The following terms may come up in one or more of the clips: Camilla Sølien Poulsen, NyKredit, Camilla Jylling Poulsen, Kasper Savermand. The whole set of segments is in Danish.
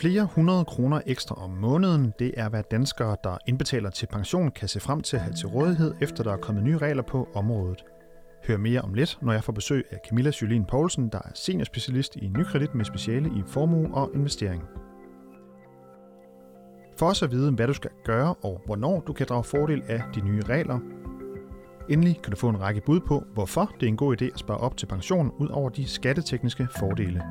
Flere 100 kroner ekstra om måneden, det er hvad danskere, der indbetaler til pension, kan se frem til at have til rådighed, efter der er kommet nye regler på området. Hør mere om lidt, når jeg får besøg af Camilla Jylling Poulsen, der er seniorspecialist i NyKredit med speciale i formue og investering. For også at vide, hvad du skal gøre og hvornår du kan drage fordel af de nye regler. Endelig kan du få en række bud på, hvorfor det er en god idé at spare op til pension, ud over de skattetekniske fordele.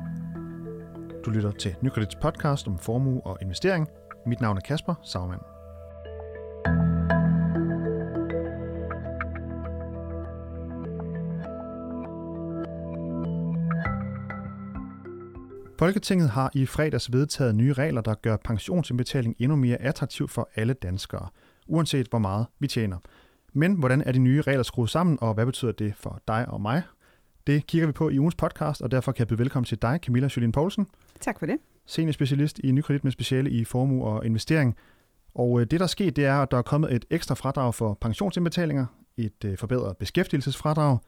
Du lytter til NyKredits podcast om formue og investering. Mit navn er Kasper Savermand. Folketinget har i fredags vedtaget nye regler, der gør pensionsindbetaling endnu mere attraktiv for alle danskere, uanset hvor meget vi tjener. Men hvordan er de nye regler skruet sammen, og hvad betyder det for dig og mig? Det kigger vi på i ugens podcast, og derfor kan jeg byde velkommen til dig, Camilla Sølien Poulsen. Tak for det. Seniorspecialist i NyKredit med speciale i formue og investering. Og det, der er sket, det er, at der er kommet et ekstra fradrag for pensionsindbetalinger, et forbedret beskæftigelsesfradrag,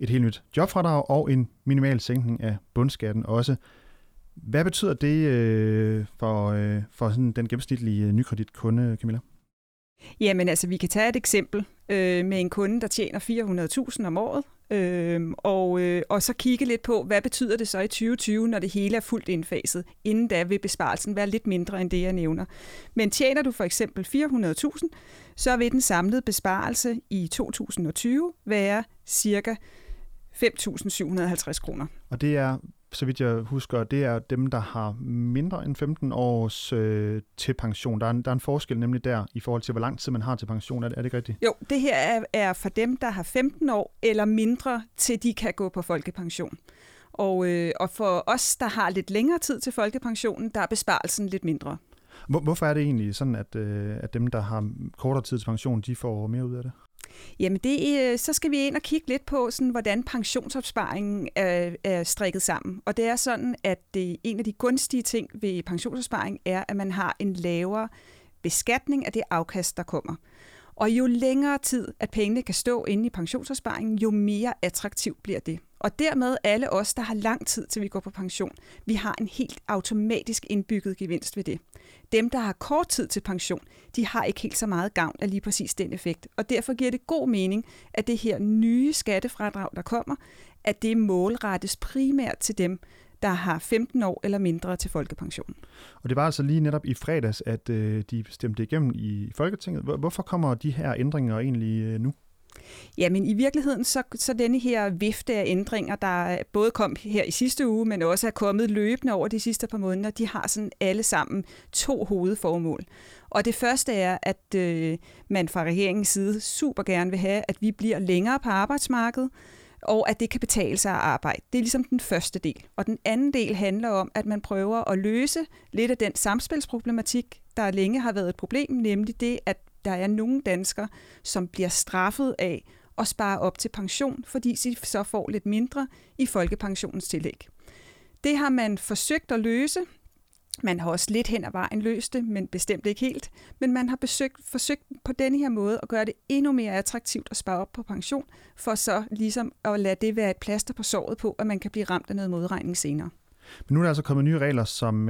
et helt nyt jobfradrag og en minimal sænkning af bundskatten også. Hvad betyder det for sådan den gennemsnitlige NyKredit-kunde, Camilla? Jamen altså, vi kan tage et eksempel med en kunde, der tjener 400.000 om året, og så kigge lidt på, hvad betyder det så i 2020, når det hele er fuldt indfaset. Inden da vil besparelsen være lidt mindre end det, jeg nævner. Men tjener du for eksempel 400.000, så vil den samlede besparelse i 2020 være ca. 5.750 kroner. Og det er, så vidt jeg husker, det er dem, der har mindre end 15 års til pension. Der er en forskel nemlig der, i forhold til, hvor lang tid man har til pension. Er det ikke rigtigt? Jo, det her er for dem, der har 15 år eller mindre, til de kan gå på folkepension. Og for os, der har lidt længere tid til folkepensionen, der er besparelsen lidt mindre. Hvorfor er det egentlig sådan, at dem, der har kortere tid til pension, de får mere ud af det? Jamen så skal vi ind og kigge lidt på, sådan, hvordan pensionsopsparingen er strikket sammen. Og det er sådan, at en af de gunstige ting ved pensionsopsparing er, at man har en lavere beskatning af det afkast, der kommer. Og jo længere tid, at pengene kan stå inde i pensionsopsparingen, jo mere attraktivt bliver det. Og dermed alle os, der har lang tid til vi går på pension, vi har en helt automatisk indbygget gevinst ved det. Dem, der har kort tid til pension, de har ikke helt så meget gavn af lige præcis den effekt. Og derfor giver det god mening, at det her nye skattefradrag, der kommer, at det målrettes primært til dem, der har 15 år eller mindre til folkepensionen. Og det var altså lige netop i fredags, at de stemte igennem i Folketinget. Hvorfor kommer de her ændringer egentlig nu? Jamen i virkeligheden, så denne her vifte af ændringer, der både kom her i sidste uge, men også er kommet løbende over de sidste par måneder, de har sådan alle sammen to hovedformål. Og det første er, at man fra regeringens side super gerne vil have, at vi bliver længere på arbejdsmarkedet, og at det kan betale sig at arbejde. Det er ligesom den første del. Og den anden del handler om, at man prøver at løse lidt af den samspilsproblematik, der længe har været et problem, nemlig det, at der er nogle danskere, som bliver straffet af at spare op til pension, fordi de så får lidt mindre i folkepensionens tillæg. Det har man forsøgt at løse. Man har også lidt hen ad vejen løst det, men bestemt ikke helt. Men man har forsøgt på denne her måde at gøre det endnu mere attraktivt at spare op på pension, for så ligesom at lade det være et plaster på såret på, at man kan blive ramt af noget modregning senere. Men nu er der altså kommet nye regler, som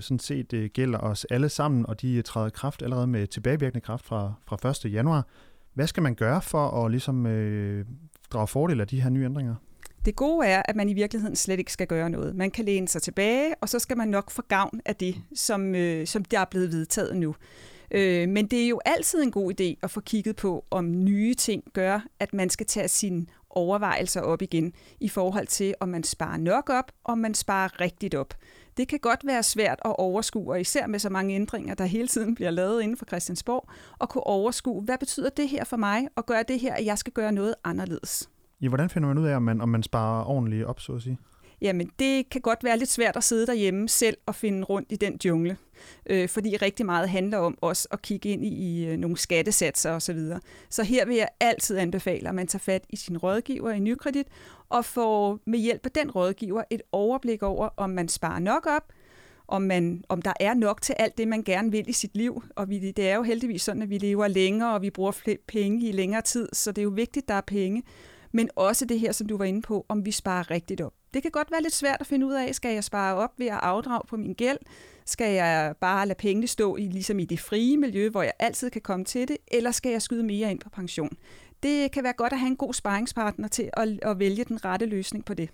sådan set gælder os alle sammen, og de træder i kraft allerede med tilbagevirkende kraft fra 1. januar. Hvad skal man gøre for at ligesom, drage fordel af de her nye ændringer? Det gode er, at man i virkeligheden slet ikke skal gøre noget. Man kan læne sig tilbage, og så skal man nok få gavn af det, som der er blevet vedtaget nu. Men det er jo altid en god idé at få kigget på, om nye ting gør, at man skal tage sin overvejelser op igen i forhold til, om man sparer nok op, om man sparer rigtigt op. Det kan godt være svært at overskue, og især med så mange ændringer, der hele tiden bliver lavet inden for Christiansborg, at kunne overskue, hvad betyder det her for mig, og gør det her, at jeg skal gøre noget anderledes. Ja, hvordan finder man ud af, om man sparer ordentligt op, så at sige? Jamen, det kan godt være lidt svært at sidde derhjemme selv og finde rundt i den jungle, fordi rigtig meget handler om også at kigge ind i nogle skattesatser osv. Så her vil jeg altid anbefale, at man tager fat i sin rådgiver i NyKredit og får med hjælp af den rådgiver et overblik over, om man sparer nok op, om der er nok til alt det, man gerne vil i sit liv. Og det er jo heldigvis sådan, at vi lever længere, og vi bruger penge i længere tid, så det er jo vigtigt, at der er penge. men også det her, som du var inde på, om vi sparer rigtigt op. Det kan godt være lidt svært at finde ud af, skal jeg spare op ved at afdrage på min gæld? Skal jeg bare lade pengene stå i, ligesom i det frie miljø, hvor jeg altid kan komme til det? Eller skal jeg skyde mere ind på pension? Det kan være godt at have en god sparringspartner til at vælge den rette løsning på det.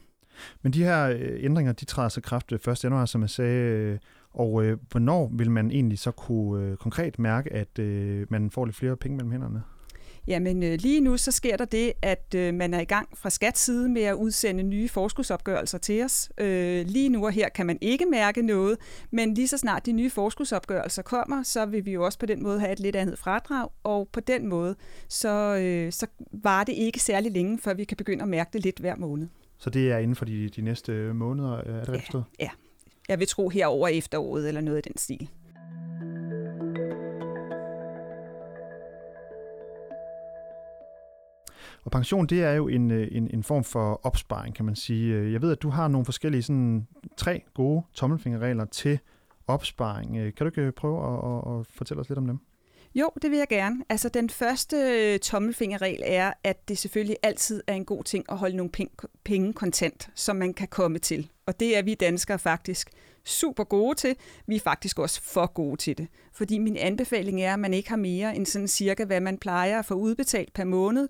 Men de her ændringer, de træder så kraft 1. januar, som jeg sagde, og hvornår vil man egentlig så kunne konkret mærke, at man får lidt flere penge mellem hænderne? Jamen lige nu så sker der det, at man er i gang fra Skats side med at udsende nye forskudsopgørelser til os. Lige nu og her kan man ikke mærke noget, men lige så snart de nye forskudsopgørelser kommer, så vil vi jo også på den måde have et lidt andet fradrag, og på den måde så varer det ikke særlig længe, før vi kan begynde at mærke det lidt hver måned. Så det er inden for de næste måneder, er det rigtigt? Ja, jeg vil tro herover efteråret eller noget i den stil. Og pension, det er jo en form for opsparing, kan man sige. Jeg ved, at du har nogle forskellige sådan 3 gode tommelfingerregler til opsparing. Kan du ikke prøve at fortælle os lidt om dem? Jo, det vil jeg gerne. Altså, den første tommelfingerregel er, at det selvfølgelig altid er en god ting at holde nogle penge kontant, som man kan komme til. Og det er vi danskere faktisk super gode til. Vi er faktisk også for gode til det. Fordi min anbefaling er, at man ikke har mere end sådan cirka, hvad man plejer at få udbetalt per måned,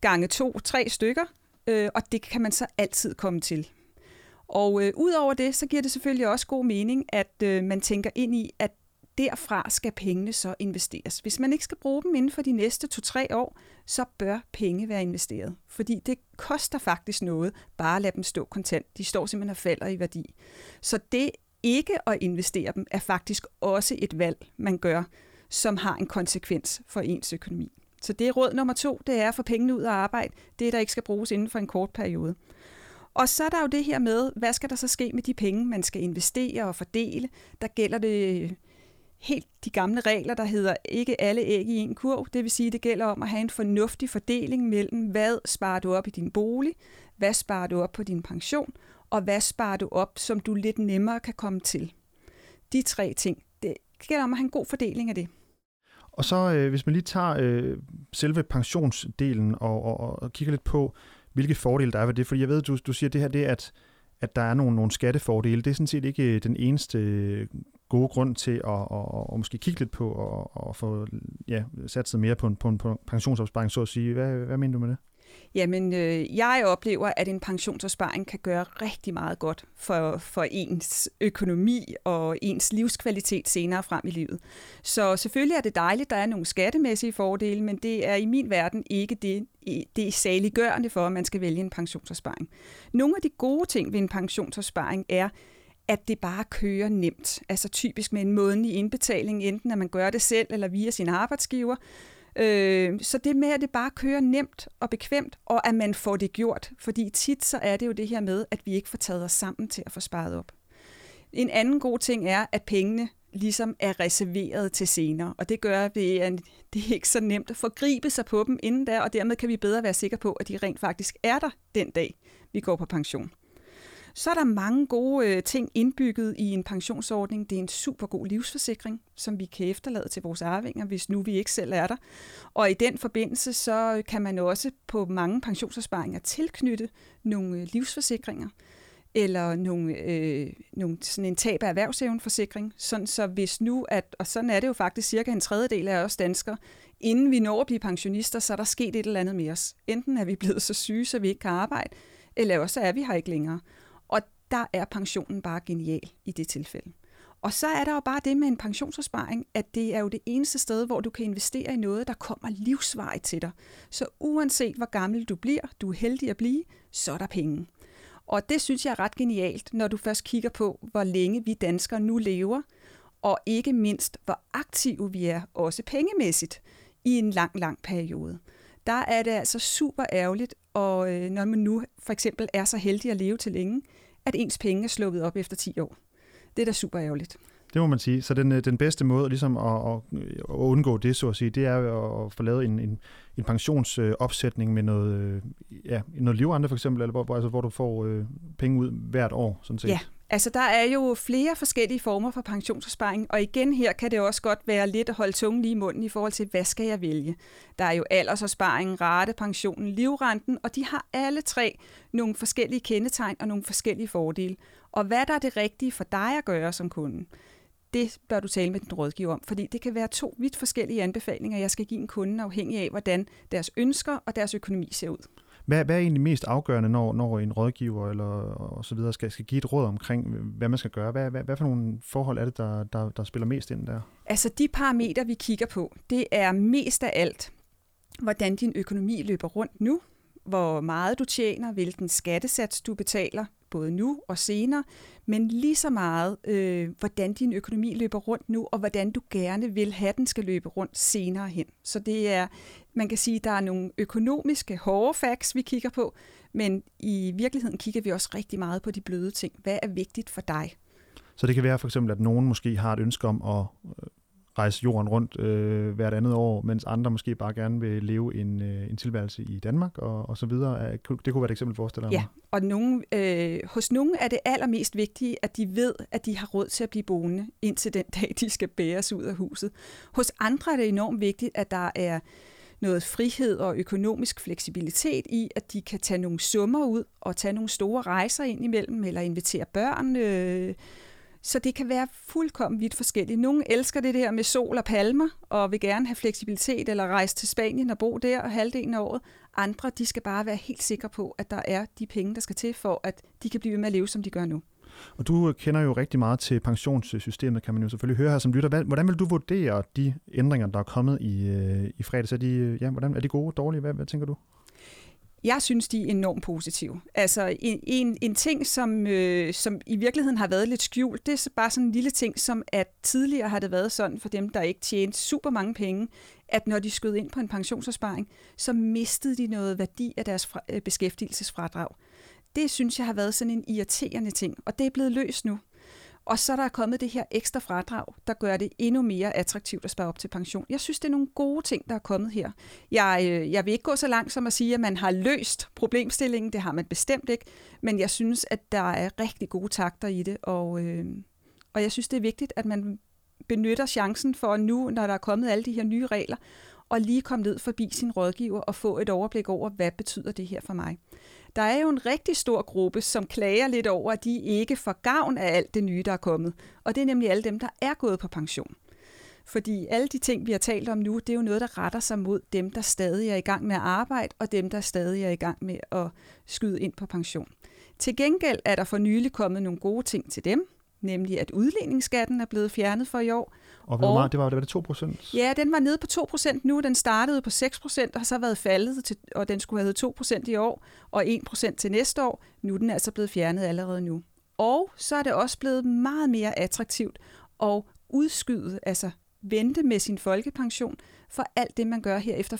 gange 2-3 stykker, og det kan man så altid komme til. Og ud over det, så giver det selvfølgelig også god mening, at man tænker ind i, at derfra skal pengene så investeres. Hvis man ikke skal bruge dem inden for de næste 2-3 år, så bør penge være investeret. Fordi det koster faktisk noget, bare at lade dem stå kontant. De står simpelthen og falder i værdi. Så det ikke at investere dem, er faktisk også et valg, man gør, som har en konsekvens for ens økonomi. Så det er råd nummer 2, det er at få pengene ud af arbejde. Det, der ikke skal bruges inden for en kort periode. Og så er der jo det her med, hvad skal der så ske med de penge, man skal investere og fordele? Der gælder det helt de gamle regler, der hedder ikke alle æg i en kurv. Det vil sige, det gælder om at have en fornuftig fordeling mellem, hvad sparer du op i din bolig, hvad sparer du op på din pension, og hvad sparer du op, som du lidt nemmere kan komme til. De 3 ting, det gælder om at have en god fordeling af det. Og så hvis man lige tager selve pensionsdelen og kigger lidt på, hvilke fordele der er ved det. Fordi jeg ved, du siger det her, det at der er nogle skattefordele. Det er sådan set ikke den eneste gode grund til at måske kigge lidt på og få satset mere på en pensionsopsparing, så at sige. Hvad mener du med det? Jamen, jeg oplever, at en pensionsopsparing kan gøre rigtig meget godt for ens økonomi og ens livskvalitet senere frem i livet. Så selvfølgelig er det dejligt, der er nogle skattemæssige fordele, men det er i min verden ikke det saliggørende for, at man skal vælge en pensionsopsparing. Nogle af de gode ting ved en pensionsopsparing er, at det bare kører nemt. Altså typisk med en månedlig indbetaling, enten at man gør det selv eller via sin arbejdsgiver. Så det med, at det bare kører nemt og bekvemt, og at man får det gjort. Fordi tit så er det jo det her med, at vi ikke får taget os sammen til at få sparet op. En anden god ting er, at pengene ligesom er reserveret til senere, og det gør, at det er ikke så nemt at forgribe sig på dem inden da, og dermed kan vi bedre være sikre på, at de rent faktisk er der den dag, vi går på pension. Så er der mange gode ting indbygget i en pensionsordning. Det er en super god livsforsikring, som vi kan efterlade til vores arvinger, hvis nu vi ikke selv er der. Og i den forbindelse, så kan man også på mange pensionsopsparinger tilknytte nogle livsforsikringer, eller nogle sådan en tab af erhvervsevneforsikring, sådan så hvis nu, og sådan er det jo faktisk cirka 1/3 af os danskere, inden vi når at blive pensionister, så er der sket et eller andet med os. Enten er vi blevet så syge, så vi ikke kan arbejde, eller også er vi her ikke længere. Og der er pensionen bare genial i det tilfælde. Og så er der jo bare det med en pensionsopsparing, at det er jo det eneste sted, hvor du kan investere i noget, der kommer livsvarigt til dig. Så uanset hvor gammel du bliver, du er heldig at blive, så er der penge. Og det synes jeg er ret genialt, når du først kigger på, hvor længe vi danskere nu lever, og ikke mindst, hvor aktive vi er, også pengemæssigt, i en lang, lang periode. Der er det altså super ærgerligt, og når man nu for eksempel er så heldig at leve til længe, at ens penge er sluppet op efter 10 år. Det er da super ærgerligt. Det må man sige. Så den bedste måde ligesom at undgå det, så at sige, det er at få lavet en pensionsopsætning med noget livrente for eksempel, eller hvor du får penge ud hvert år, sådan set. Ja, Altså, der er jo flere forskellige former for pensionsopsparing, og igen her kan det også godt være lidt at holde tungen lige i munden i forhold til, hvad skal jeg vælge? Der er jo aldersopsparingen, ratepensionen, livrenten, og de har alle tre nogle forskellige kendetegn og nogle forskellige fordele. Og hvad der er det rigtige for dig at gøre som kunde, det bør du tale med din rådgiver om, fordi det kan være to vidt forskellige anbefalinger, jeg skal give en kunde afhængig af, hvordan deres ønsker og deres økonomi ser ud. Hvad er egentlig mest afgørende, når en rådgiver eller og så videre skal give et råd omkring, hvad man skal gøre? Hvad for nogle forhold er det, der spiller mest ind der? Altså de parametre, vi kigger på, det er mest af alt, hvordan din økonomi løber rundt nu, hvor meget du tjener, hvilken skattesats du betaler, både nu og senere, men lige så meget, hvordan din økonomi løber rundt nu, og hvordan du gerne vil have, den skal løbe rundt senere hen. Så det er, man kan sige, der er nogle økonomiske hårde facts, vi kigger på, men i virkeligheden kigger vi også rigtig meget på de bløde ting. Hvad er vigtigt for dig? Så det kan være for eksempel, at nogen måske har et ønske om at rejse jorden rundt hvert andet år, mens andre måske bare gerne vil leve en tilværelse i Danmark og så videre. Det kunne være et eksempel forestiller mig. Ja, og hos nogen er det allermest vigtige, at de ved, at de har råd til at blive boende, indtil den dag, de skal bæres ud af huset. Hos andre er det enormt vigtigt, at der er noget frihed og økonomisk fleksibilitet i, at de kan tage nogle summer ud og tage nogle store rejser ind imellem, eller invitere børn. Så det kan være fuldkommen vidt forskelligt. Nogle elsker det der med sol og palmer, og vil gerne have fleksibilitet eller rejse til Spanien og bo der halvdelen af året. Andre, de skal bare være helt sikre på, at der er de penge, der skal til, for at de kan blive ved med at leve, som de gør nu. Og du kender jo rigtig meget til pensionssystemet, kan man jo selvfølgelig høre her som lytter. Hvordan vil du vurdere de ændringer, der er kommet i fredags? Er de gode, dårlige? Hvad tænker du? Jeg synes, de er enormt positive. Altså en ting, som i virkeligheden har været lidt skjult, det er bare sådan en lille ting, som at tidligere har det været sådan for dem, der ikke tjente super mange penge, at når de skød ind på en pensionsopsparing, så mistede de noget værdi af deres beskæftigelsesfradrag. Det synes jeg har været sådan en irriterende ting, og det er blevet løst nu. Og så der er kommet det her ekstra fradrag, der gør det endnu mere attraktivt at spare op til pension. Jeg synes, det er nogle gode ting, der er kommet her. Jeg vil ikke gå så langt som at sige, at man har løst problemstillingen. Det har man bestemt ikke. Men jeg synes, at der er rigtig gode takter i det. Og jeg synes, det er vigtigt, at man benytter chancen for nu, når der er kommet alle de her nye regler, og lige komme ned forbi sin rådgiver og få et overblik over, hvad betyder det her for mig. Der er jo en rigtig stor gruppe, som klager lidt over, at de ikke får gavn af alt det nye, der er kommet. Og det er nemlig alle dem, der er gået på pension. Fordi alle de ting, vi har talt om nu, det er jo noget, der retter sig mod dem, der stadig er i gang med at arbejde, og dem, der stadig er i gang med at skyde ind på pension. Til gengæld er der for nylig kommet nogle gode ting til dem, nemlig at udligningsskatten er blevet fjernet for i år. Og det var 2%? Ja, den var nede på 2% nu. Den startede på 6% og har så været faldet til, og den skulle have heddet 2% i år og 1% til næste år. Nu er den altså blevet fjernet allerede nu. Og så er det også blevet meget mere attraktivt at udskyde, altså vente med sin folkepension for alt det, man gør her efter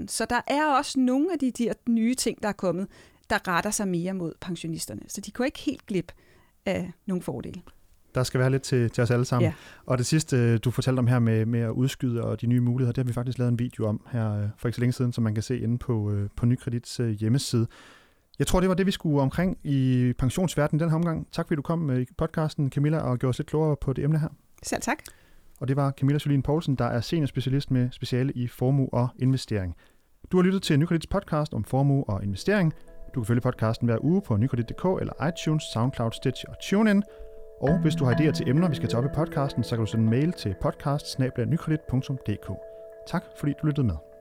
1.7.2018. Så der er også nogle af de der nye ting, der er kommet, der retter sig mere mod pensionisterne. Så de kunne ikke helt glip af nogle fordele. Der skal være lidt til os alle sammen. Ja. Og det sidste, du fortalte om her med at udskyde og de nye muligheder, det har vi faktisk lavet en video om her for ikke så længe siden, som man kan se inde på NyKredits hjemmeside. Jeg tror, det var det, vi skulle omkring i pensionsverdenen den her omgang. Tak fordi du kom i podcasten, Camilla, og gjorde os lidt klogere på det emne her. Selv tak. Og det var Camilla Sølien Poulsen, der er seniorspecialist med speciale i formue og investering. Du har lyttet til NyKredits podcast om formue og investering. Du kan følge podcasten hver uge på nykredit.dk eller iTunes, SoundCloud, Stitch og TuneIn. Og hvis du har idéer til emner, vi skal tage op i podcasten, så kan du sende en mail til podcast@nykredit.dk. Tak fordi du lyttede med.